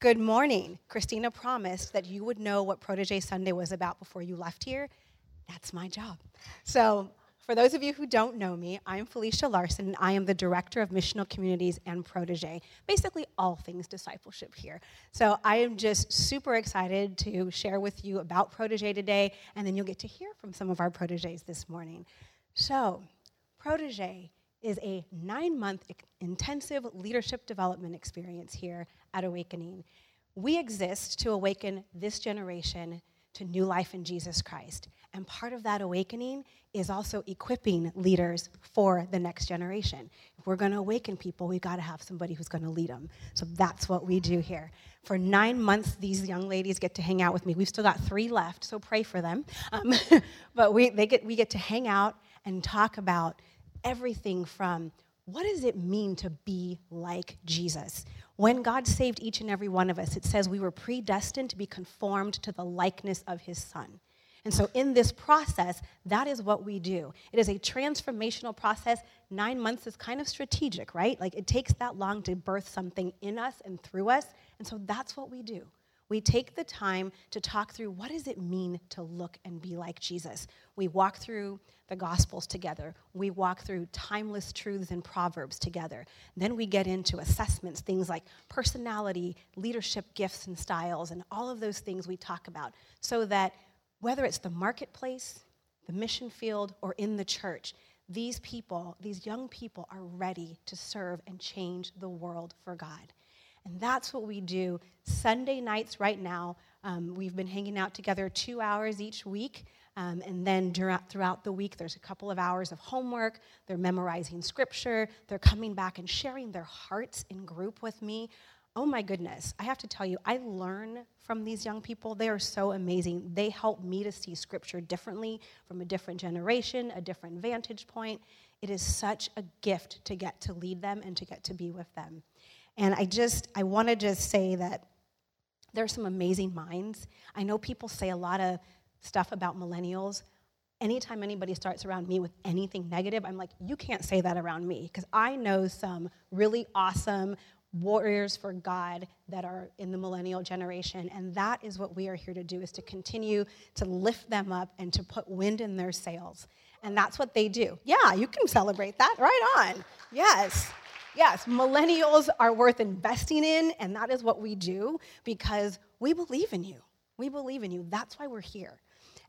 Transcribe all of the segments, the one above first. Good morning. Christina promised that you would know what Protege Sunday was about before you left here. That's my job. So for those of you who don't know me, I'm Felicia Larson, and I am the Director of Missional Communities and Protege, basically all things discipleship here. So I am just super excited to share with you about Protege today, and then you'll get to hear from some of our Proteges this morning. So Protege is a 9-month intensive leadership development experience here at Awakening. We exist to awaken this generation to new life in Jesus Christ. And part of that awakening is also equipping leaders for the next generation. If we're going to awaken people, we've got to have somebody who's going to lead them. So that's what we do here. For 9 months, these young ladies get to hang out with me. We've still got 3 left, so pray for them. But we get to hang out and talk about everything from what does it mean to be like Jesus? When God saved each and every one of us, it says we were predestined to be conformed to the likeness of his Son. And so in this process, that is what we do. It is a transformational process. 9 months is kind of strategic, right? Like it takes that long to birth something in us and through us. And so that's what we do. We take the time to talk through what does it mean to look and be like Jesus. We walk through the Gospels together. We walk through timeless truths and Proverbs together. Then we get into assessments, things like personality, leadership gifts and styles, and all of those things we talk about, so that whether it's the marketplace, the mission field, or in the church, these people, these young people are ready to serve and change the world for God. And that's what we do Sunday nights right now. We've been hanging out together 2 hours each week. And then throughout the week, there's a couple of hours of homework. They're memorizing scripture. They're coming back and sharing their hearts in group with me. Oh, my goodness. I have to tell you, I learn from these young people. They are so amazing. They help me to see scripture differently from a different generation, a different vantage point. It is such a gift to get to lead them and to get to be with them. And I want to just say that there's some amazing minds. I know people say a lot of stuff about millennials. Anytime anybody starts around me with anything negative, I'm like, you can't say that around me, because I know some really awesome warriors for God that are in the millennial generation, and that is what we are here to do, is to continue to lift them up and to put wind in their sails. And that's what they do. Yeah, you can celebrate that. Right on. Yes. Yes, millennials are worth investing in, and that is what we do, because we believe in you. We believe in you. That's why we're here.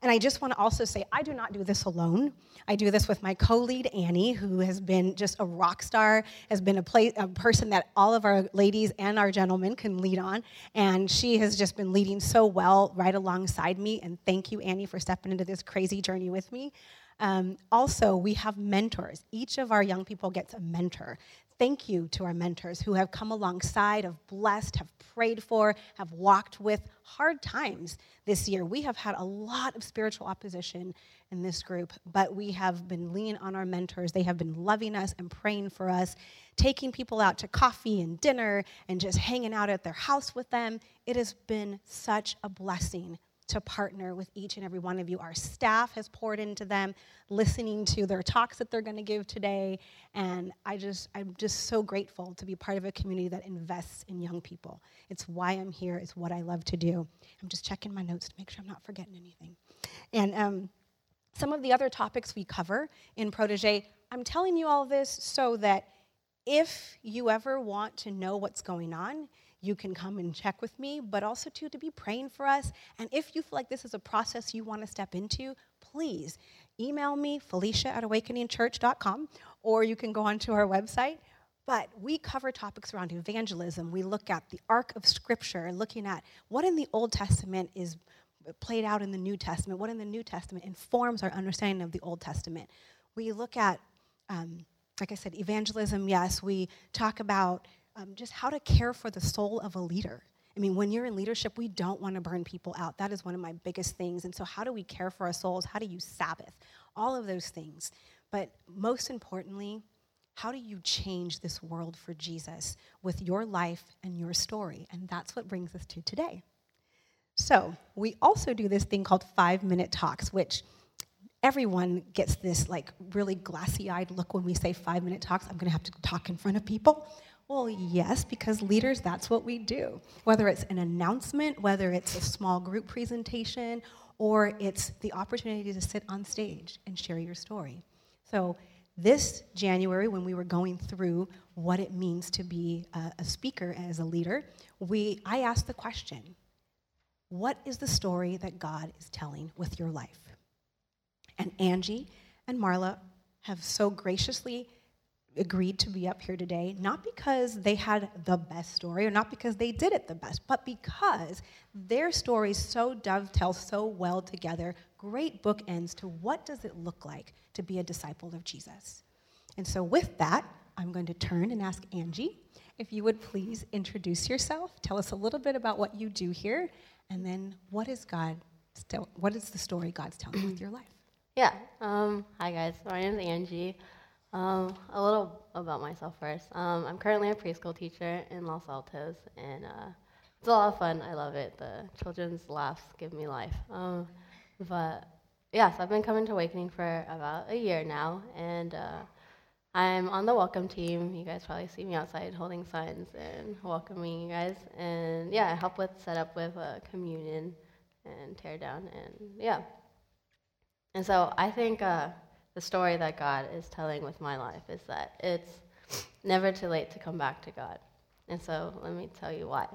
And I just want to also say, I do not do this alone. I do this with my co-lead, Annie, who has been just a rock star, has been a person that all of our ladies and our gentlemen can lead on. And she has just been leading so well right alongside me. And thank you, Annie, for stepping into this crazy journey with me. Also, we have mentors. Each of our young people gets a mentor. Thank you to our mentors who have come alongside, have blessed, have prayed for, have walked with hard times this year. We have had a lot of spiritual opposition in this group, but we have been leaning on our mentors. They have been loving us and praying for us, taking people out to coffee and dinner and just hanging out at their house with them. It has been such a blessing to partner with each and every one of you. Our staff has poured into them, listening to their talks that they're going to give today. And I'm just so grateful to be part of a community that invests in young people. It's why I'm here. It's what I love to do. I'm just checking my notes to make sure I'm not forgetting anything. And some of the other topics we cover in Protege, I'm telling you all this so that if you ever want to know what's going on, you can come and check with me, but also, too, to be praying for us. And if you feel like this is a process you want to step into, please email me, Felicia@awakeningchurch.com, or you can go onto our website. But we cover topics around evangelism. We look at the arc of Scripture, looking at what in the Old Testament is played out in the New Testament, what in the New Testament informs our understanding of the Old Testament. We look at, like I said, evangelism, yes. We talk about just how to care for the soul of a leader. I mean, when you're in leadership, we don't want to burn people out. That is one of my biggest things. And so how do we care for our souls? How do you Sabbath? All of those things. But most importantly, how do you change this world for Jesus with your life and your story? And that's what brings us to today. So we also do this thing called 5-minute talks, which everyone gets this like really glassy-eyed look when we say 5-minute talks. I'm going to have to talk in front of people. Well, yes, because leaders, that's what we do. Whether it's an announcement, whether it's a small group presentation, or it's the opportunity to sit on stage and share your story. So this January, when we were going through what it means to be a speaker as a leader, I asked the question, what is the story that God is telling with your life? And Angie and Marla have so graciously agreed to be up here today, not because they had the best story or not because they did it the best, but because their stories so dovetail so well together, great bookends to what does it look like to be a disciple of Jesus. And so with that, I'm going to turn and ask Angie if you would please introduce yourself, tell us a little bit about what you do here, and then what is the story God's telling with your life? Yeah, hi guys, my name is Angie. A little about myself first. I'm currently a preschool teacher in Los Altos, and it's a lot of fun. I love it. The children's laughs give me life. But yes, I've been coming to Awakening for about a year now, and I'm on the welcome team. You guys probably see me outside holding signs and welcoming you guys. And yeah, I help with set up with communion and tear down, and yeah. And so I think the story that God is telling with my life is that it's never too late to come back to God. And so let me tell you why.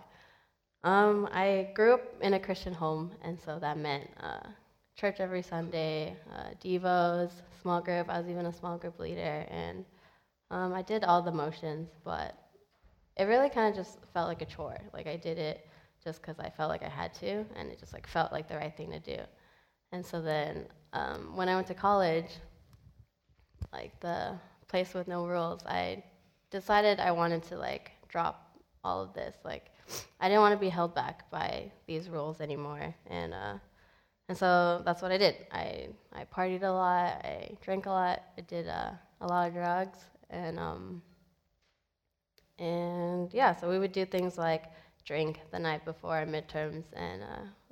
I grew up in a Christian home, and so that meant church every Sunday, devos, small group. I was even a small group leader, and I did all the motions, but it really kind of just felt like a chore. Like I did it just because I felt like I had to, and it just like felt like the right thing to do. And so then when I went to college, like the place with no rules, I decided I wanted to like drop all of this. Like I didn't want to be held back by these rules anymore. And so that's what I did. I partied a lot. I drank a lot. I did a lot of drugs. And yeah, so we would do things like drink the night before our midterms, and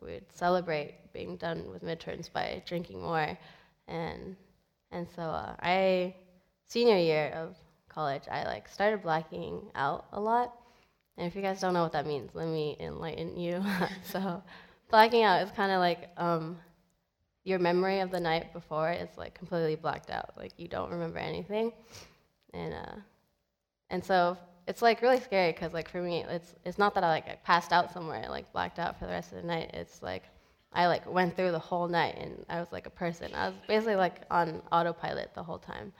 we would celebrate being done with midterms by drinking more. And so senior year of college, I like started blacking out a lot. And if you guys don't know what that means, let me enlighten you. So blacking out is kind of like your memory of the night before is like completely blacked out. Like you don't remember anything. And so it's like really scary because like for me, it's not that I passed out somewhere, like blacked out for the rest of the night. It's like I like went through the whole night, and I was like a person. I was basically like on autopilot the whole time,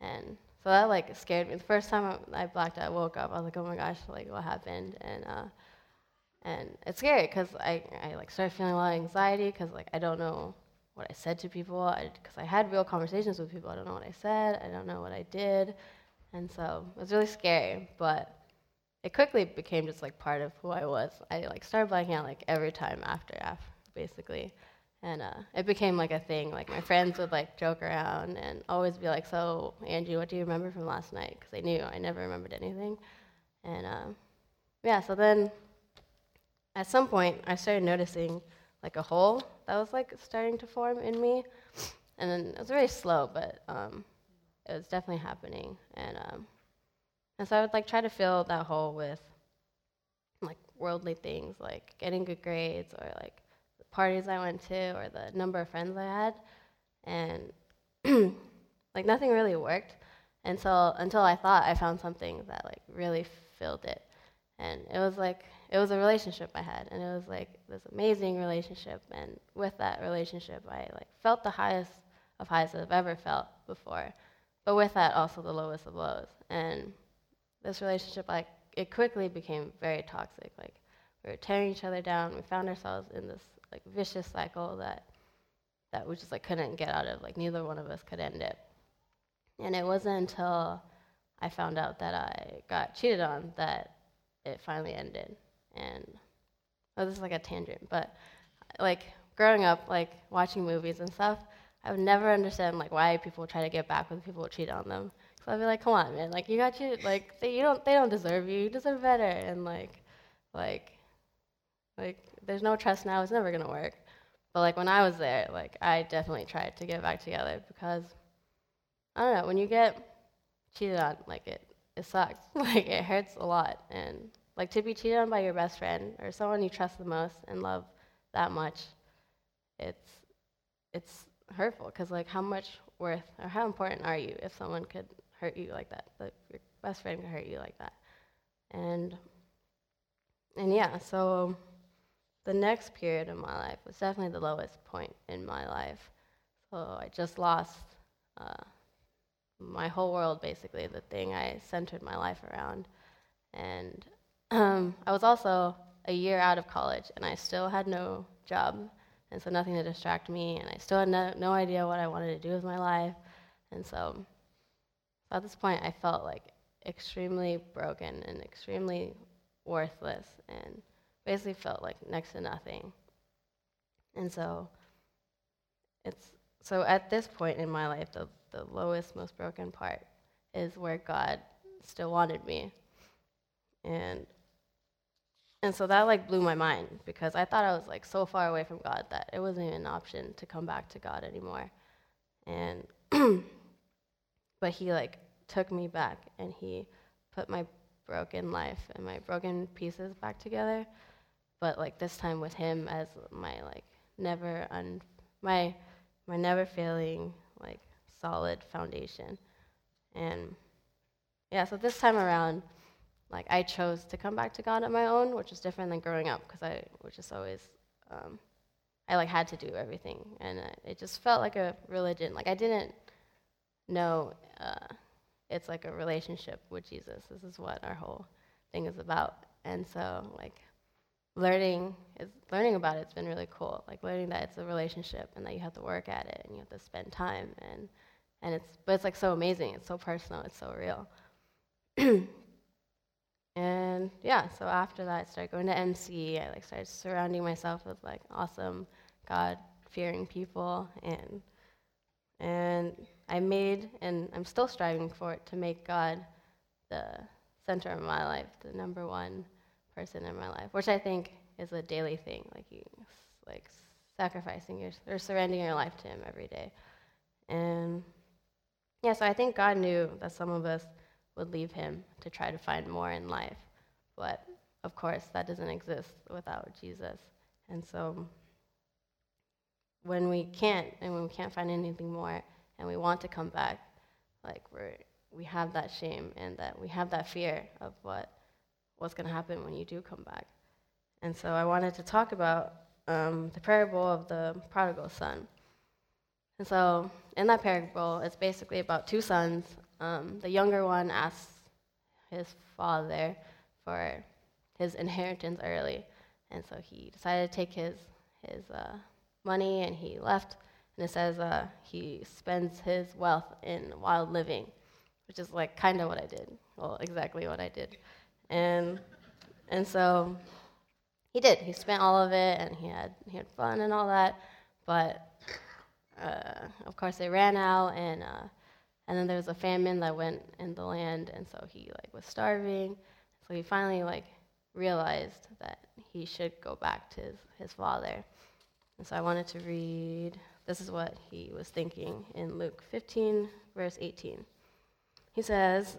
and so that like scared me. The first time I blacked out, I woke up. I was like, oh my gosh, like what happened? And it's scary because I like started feeling a lot of anxiety because like I don't know what I said to people because I had real conversations with people. I don't know what I said. I don't know what I did, and so it was really scary, but it quickly became just like part of who I was. I like started blacking out like every time after. Basically, and it became like a thing. Like my friends would like joke around and always be like, "So Angie, what do you remember from last night?" Because they knew I never remembered anything. And yeah, so then at some point I started noticing like a hole that was like starting to form in me, and then it was very slow, but it was definitely happening. And so I would like try to fill that hole with like worldly things, like getting good grades or like parties I went to or the number of friends I had, and like nothing really worked until I thought I found something that like really filled it. And it was a relationship I had, and it was like this amazing relationship, and with that relationship I like felt the highest of highs I've ever felt before, but with that also the lowest of lows. And this relationship, like it quickly became very toxic. Like we were tearing each other down. We found ourselves in this like vicious cycle that we just like couldn't get out of. Like neither one of us could end it. And it wasn't until I found out that I got cheated on that it finally ended. And this is like a tangent, but like growing up, like watching movies and stuff, I would never understand like why people try to get back when people cheat on them. So I'd be like, come on, man, like you got cheated, like they don't deserve you. You deserve better. And like there's no trust now, it's never gonna work. But like when I was there, like I definitely tried to get back together because I don't know, when you get cheated on, like it it sucks. Like, it hurts a lot. And, like, to be cheated on by your best friend or someone you trust the most and love that much, it's hurtful. Because, like, how much worth or how important are you if someone could hurt you like that? Like, your best friend could hurt you like that. And yeah, so the next period of my life was definitely the lowest point in my life. So I just lost my whole world, basically, the thing I centered my life around. And I was also a year out of college, and I still had no job, and so nothing to distract me, and I still had no idea what I wanted to do with my life. And so at this point, I felt like extremely broken and extremely worthless, and basically felt like next to nothing. And so at this point in my life, the lowest, most broken part is where God still wanted me. And so that, like, blew my mind, because I thought I was, like, so far away from God that it wasn't even an option to come back to God anymore. And but he, like, took me back, and he put my broken life and my broken pieces back together, but, like, this time with him as my, like, my never failing, like, solid foundation. And yeah, so this time around, like, I chose to come back to God on my own, which is different than growing up, because which is always, I, like, had to do everything, and it just felt like a religion. Like, I didn't know it's like a relationship with Jesus. This is what our whole thing is about. And so, like, learning about it's been really cool. Like, learning that it's a relationship and that you have to work at it and you have to spend time, and it's like so amazing. It's so personal. It's so real. And yeah, so after that, I started going to MC. I, like, started surrounding myself with, like, awesome God-fearing people, and I made, and I'm still striving for it, to make God the center of my life, the number one person in my life, which I think is a daily thing, like, you, like, sacrificing or surrendering your life to him every day. And yeah, so I think God knew that some of us would leave him to try to find more in life, but of course that doesn't exist without Jesus. And so when we can't find anything more, and we want to come back, like, we have that shame, and that we have that fear of what's going to happen when you do come back. And so I wanted to talk about the parable of the prodigal son. And so in that parable, it's basically about two sons. The younger one asks his father for his inheritance early, and so he decided to take his money, and he left. And it says he spends his wealth in wild living, which is, like, kind of what I did. Well, exactly what I did. And so he did. He spent all of it, and he had fun and all that. But of course, they ran out, and then there was a famine that went in the land, and so he, like, was starving. So he finally, like, realized that he should go back to his father. And so I wanted to read. This is what he was thinking in Luke 15, verse 18. He says,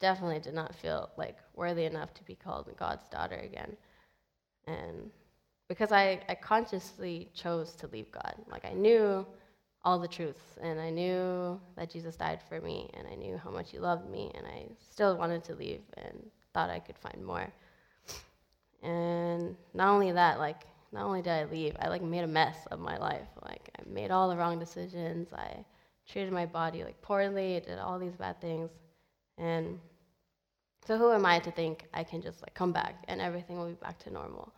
definitely did not feel, like, worthy enough to be called God's daughter again. And because I consciously chose to leave God. Like, I knew all the truths, and I knew that Jesus died for me, and I knew how much he loved me, and I still wanted to leave and thought I could find more. And not only that, like, not only did I leave, I, like, made a mess of my life. Like, I made all the wrong decisions. I treated my body, like, poorly. It did all these bad things. And so who am I to think I can just, like, come back and everything will be back to normal?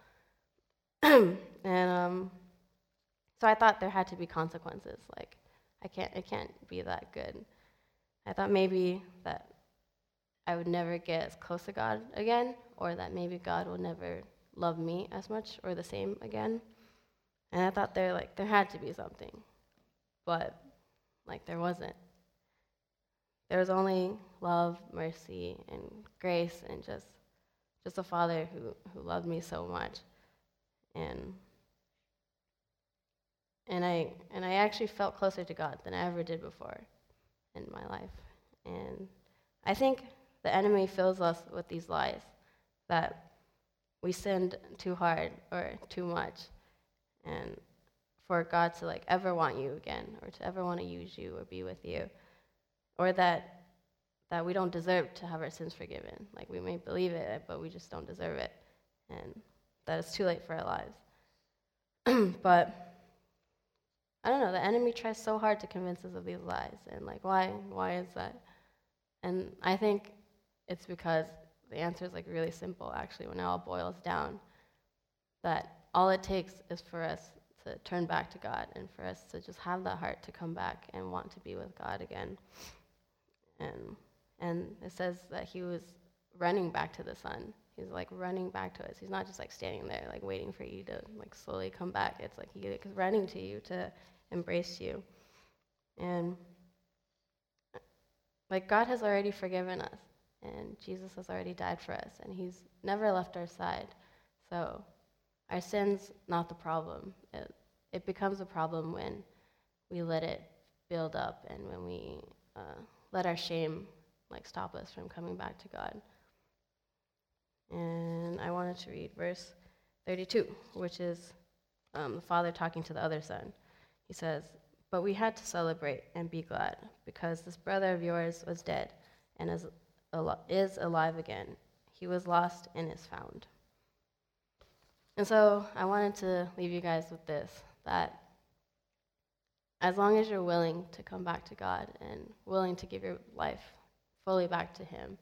So I thought there had to be consequences. Like, it can't be that good. I thought maybe that I would never get as close to God again, or that maybe God will never love me as much or the same again. And I thought there had to be something, but there wasn't. There was only love, mercy, and grace, and just a Father who loved me so much. And I actually felt closer to God than I ever did before in my life. And I think the enemy fills us with these lies that we sinned too hard or too much, and for God to ever want you again, or to ever want to use you or be with you, or that we don't deserve to have our sins forgiven. We may believe it, but we just don't deserve it, and that it's too late for our lives. But I don't know, the enemy tries so hard to convince us of these lies, and why is that? And I think it's because the answer is really simple, actually, when it all boils down, that all it takes is for us to turn back to God and for us to just have the heart to come back and want to be with God again. And it says that he was running back to the Son. He's running back to us. He's not just standing there waiting for you to slowly come back. It's he's running to you to embrace you. And God has already forgiven us, and Jesus has already died for us, and he's never left our side. So our sin's not the problem. It becomes a problem when we let it build up, and when we let our shame stop us from coming back to God. And I wanted to read verse 32, which is the Father talking to the other son. He says, "But we had to celebrate and be glad, because this brother of yours was dead and is alive again. He was lost and is found." And so I wanted to leave you guys with this, that as long as you're willing to come back to God and willing to give your life fully back to him,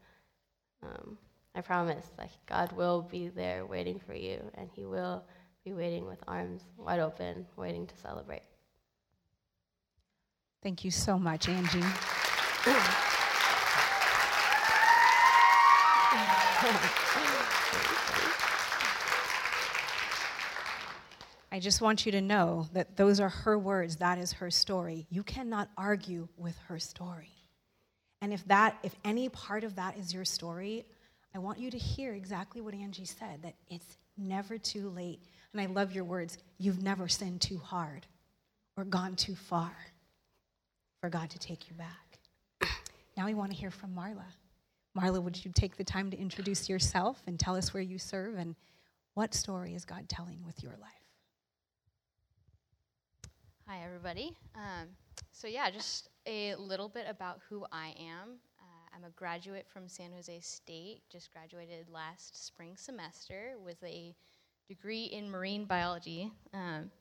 I promise that God will be there waiting for you, and he will be waiting with arms wide open, waiting to celebrate. Thank you so much, Angie. I just want you to know that those are her words. That is her story. You cannot argue with her story. And if any part of that is your story, I want you to hear exactly what Angie said, that it's never too late. And I love your words. You've never sinned too hard or gone too far for God to take you back. Now we want to hear from Marla. Marla, would you take the time to introduce yourself and tell us where you serve and what story is God telling with your life? Hi, everybody. Just a little bit about who I am. I'm a graduate from San Jose State, just graduated last spring semester with a degree in marine biology. And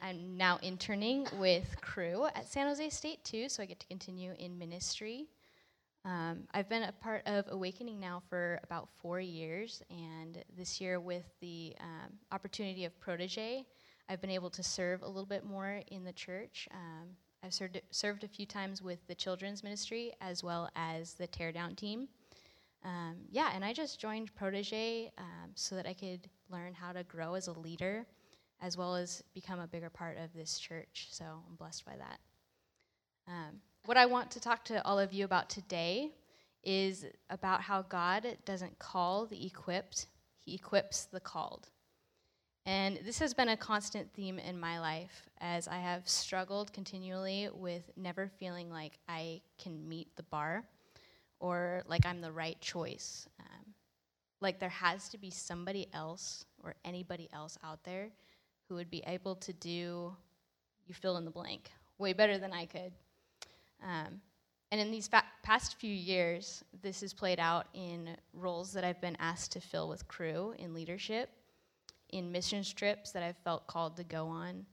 I'm now interning with Crew at San Jose State, too, so I get to continue in ministry. I've been a part of Awakening now for about 4 years, and this year with the opportunity of Protege, I've been able to serve a little bit more in the church. I've served a few times with the children's ministry as well as the teardown team. And I just joined Protege so that I could learn how to grow as a leader, as well as become a bigger part of this church. So I'm blessed by that. What I want to talk to all of you about today is about how God doesn't call the equipped, he equips the called. And this has been a constant theme in my life, as I have struggled continually with never feeling like I can meet the bar or like I'm the right choice. There has to be somebody else or anybody else out there who would be able to do, you fill in the blank, way better than I could. And in these past few years, this has played out in roles that I've been asked to fill with Crew in leadership, in missions trips that I've felt called to go on,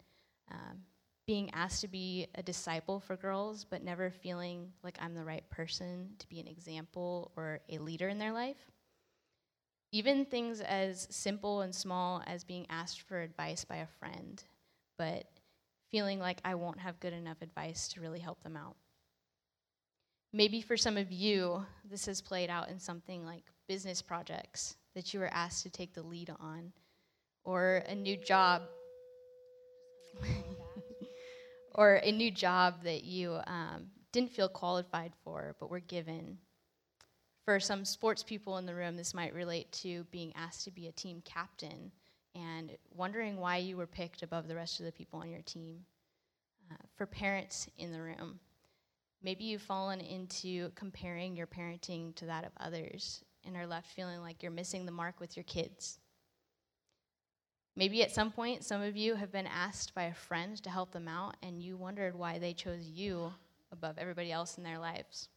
being asked to be a disciple for girls, but never feeling like I'm the right person to be an example or a leader in their life. Even things as simple and small as being asked for advice by a friend, but feeling like I won't have good enough advice to really help them out. Maybe for some of you, this has played out in something like business projects that you were asked to take the lead on, or a new job, or a new job that you didn't feel qualified for but were given. For some sports people in the room, this might relate to being asked to be a team captain and wondering why you were picked above the rest of the people on your team. For parents in the room, maybe you've fallen into comparing your parenting to that of others and are left feeling like you're missing the mark with your kids. Maybe at some point, some of you have been asked by a friend to help them out, and you wondered why they chose you above everybody else in their lives.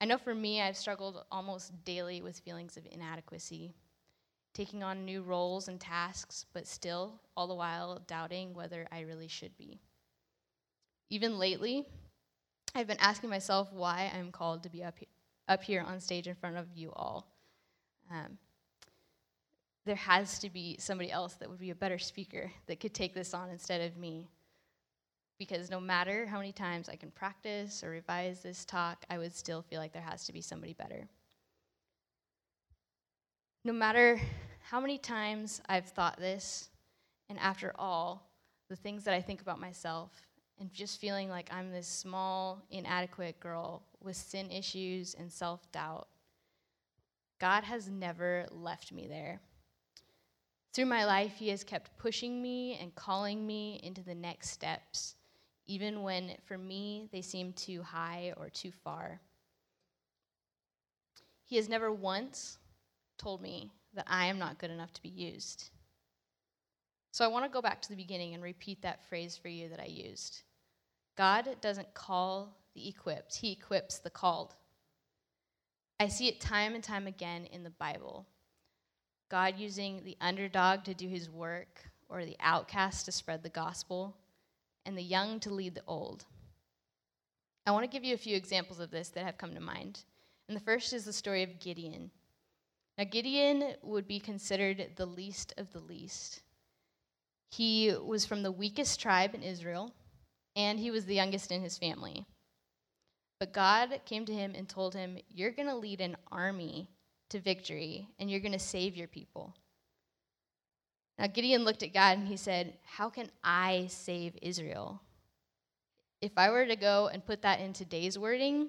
I know for me, I've struggled almost daily with feelings of inadequacy, taking on new roles and tasks, but still, all the while, doubting whether I really should be. Even lately, I've been asking myself why I'm called to be up here on stage in front of you all. There has to be somebody else that would be a better speaker that could take this on instead of me. Because no matter how many times I can practice or revise this talk, I would still feel like there has to be somebody better. No matter how many times I've thought this, and after all, the things that I think about myself, and just feeling like I'm this small, inadequate girl with sin issues and self-doubt, God has never left me there. Through my life, He has kept pushing me and calling me into the next steps, even when, for me, they seem too high or too far. He has never once told me that I am not good enough to be used. So I want to go back to the beginning and repeat that phrase for you that I used. God doesn't call the equipped. He equips the called. I see it time and time again in the Bible. God using the underdog to do His work, or the outcast to spread the gospel, and the young to lead the old. I want to give you a few examples of this that have come to mind. And the first is the story of Gideon. Now, Gideon would be considered the least of the least. He was from the weakest tribe in Israel, and he was the youngest in his family. But God came to him and told him, "You're going to lead an army to victory, and you're going to save your people." Now, Gideon looked at God, and he said, "How can I save Israel?" If I were to go and put that in today's wording,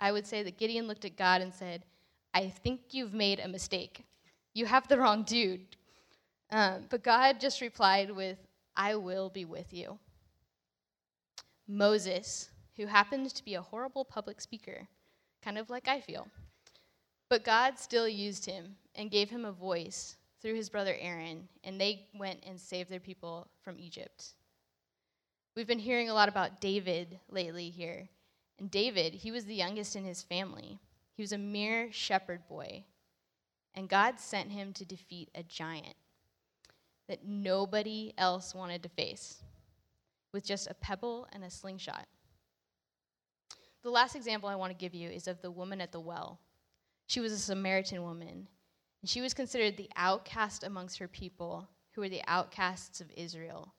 I would say that Gideon looked at God and said, "I think you've made a mistake. You have the wrong dude." But God just replied with, "I will be with you." Moses, who happened to be a horrible public speaker, kind of like I feel. But God still used him and gave him a voice through his brother Aaron, and they went and saved their people from Egypt. We've been hearing a lot about David lately here. And David, he was the youngest in his family. He was a mere shepherd boy. And God sent him to defeat a giant that nobody else wanted to face, with just a pebble and a slingshot. The last example I want to give you is of the woman at the well. She was a Samaritan woman, and she was considered the outcast amongst her people, who were the outcasts of Israel.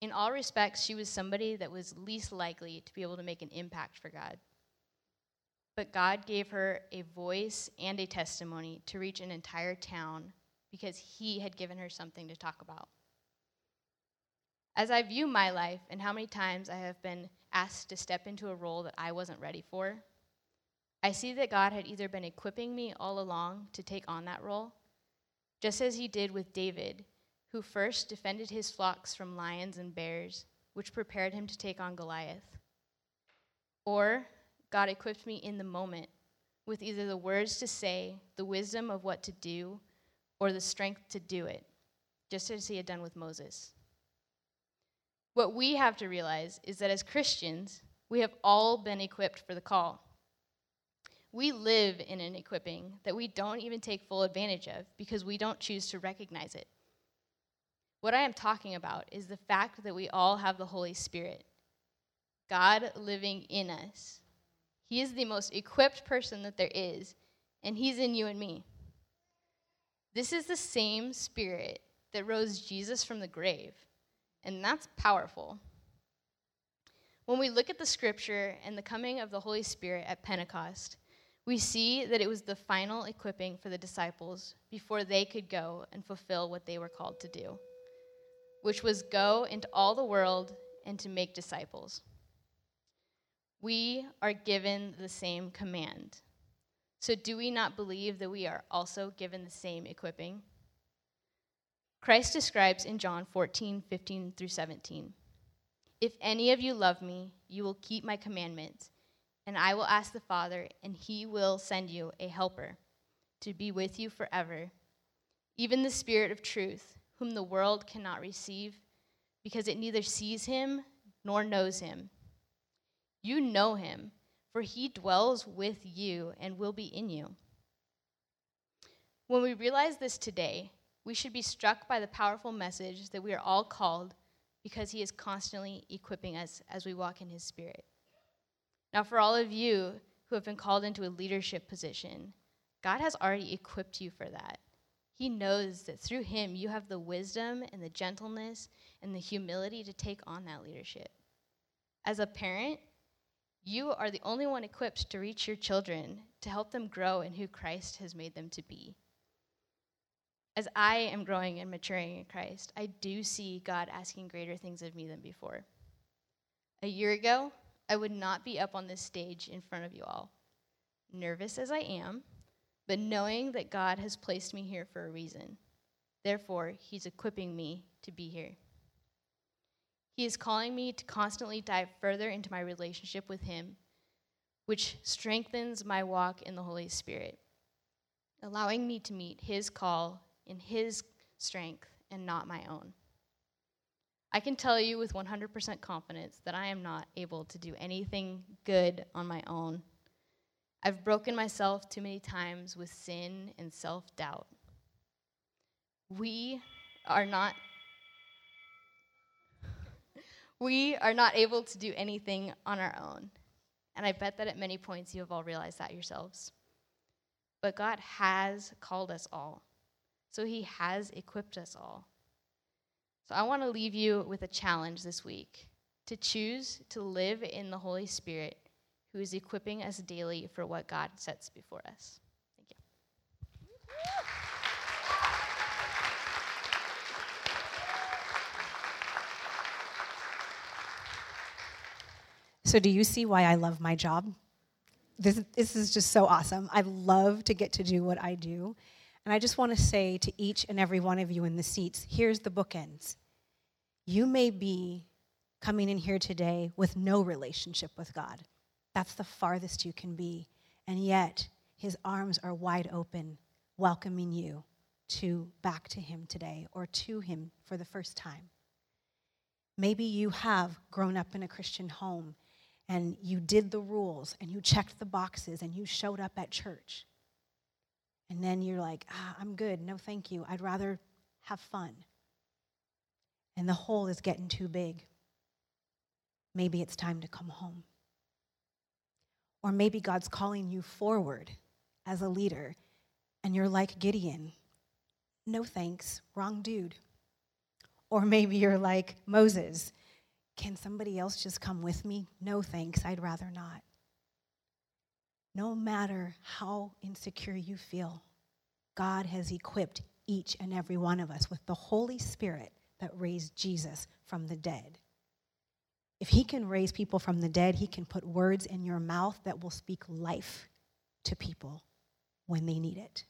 In all respects, she was somebody that was least likely to be able to make an impact for God. But God gave her a voice and a testimony to reach an entire town, because He had given her something to talk about. As I view my life and how many times I have been asked to step into a role that I wasn't ready for, I see that God had either been equipping me all along to take on that role, just as He did with David, who first defended his flocks from lions and bears, which prepared him to take on Goliath. Or God equipped me in the moment with either the words to say, the wisdom of what to do, or the strength to do it, just as He had done with Moses. What we have to realize is that as Christians, we have all been equipped for the call. We live in an equipping that we don't even take full advantage of because we don't choose to recognize it. What I am talking about is the fact that we all have the Holy Spirit, God living in us. He is the most equipped person that there is, and He's in you and me. This is the same Spirit that rose Jesus from the grave, and that's powerful. When we look at the scripture and the coming of the Holy Spirit at Pentecost, we see that it was the final equipping for the disciples before they could go and fulfill what they were called to do, which was go into all the world and to make disciples. We are given the same command. So do we not believe that we are also given the same equipping? Christ describes in John 14:15 through 17, "If any of you love me, you will keep my commandments, and I will ask the Father, and he will send you a helper to be with you forever, even the Spirit of truth, whom the world cannot receive, because it neither sees him nor knows him. You know him, for he dwells with you and will be in you." When we realize this today, we should be struck by the powerful message that we are all called, because he is constantly equipping us as we walk in his Spirit. Now, for all of you who have been called into a leadership position, God has already equipped you for that. He knows that through him, you have the wisdom and the gentleness and the humility to take on that leadership. As a parent, you are the only one equipped to reach your children, to help them grow in who Christ has made them to be. As I am growing and maturing in Christ, I do see God asking greater things of me than before. A year ago, I would not be up on this stage in front of you all, nervous as I am, but knowing that God has placed me here for a reason. Therefore, he's equipping me to be here. He is calling me to constantly dive further into my relationship with him, which strengthens my walk in the Holy Spirit, allowing me to meet his call in his strength and not my own. I can tell you with 100% confidence that I am not able to do anything good on my own. I've broken myself too many times with sin and self-doubt. We are not able to do anything on our own. And I bet that at many points you have all realized that yourselves. But God has called us all. So he has equipped us all. So I want to leave you with a challenge this week, to choose to live in the Holy Spirit, who is equipping us daily for what God sets before us. Thank you. So do you see why I love my job? This is just so awesome. I love to get to do what I do. And I just want to say to each and every one of you in the seats, here's the bookends. You may be coming in here today with no relationship with God. That's the farthest you can be. And yet, his arms are wide open, welcoming you back to him today, or to him for the first time. Maybe you have grown up in a Christian home, and you did the rules, and you checked the boxes, and you showed up at church. And then you're like, I'm good. No, thank you. I'd rather have fun. And the hole is getting too big. Maybe it's time to come home. Or maybe God's calling you forward as a leader, and you're like Gideon. No thanks, wrong dude. Or maybe you're like Moses. Can somebody else just come with me? No thanks, I'd rather not. No matter how insecure you feel, God has equipped each and every one of us with the Holy Spirit that raised Jesus from the dead. If he can raise people from the dead, he can put words in your mouth that will speak life to people when they need it.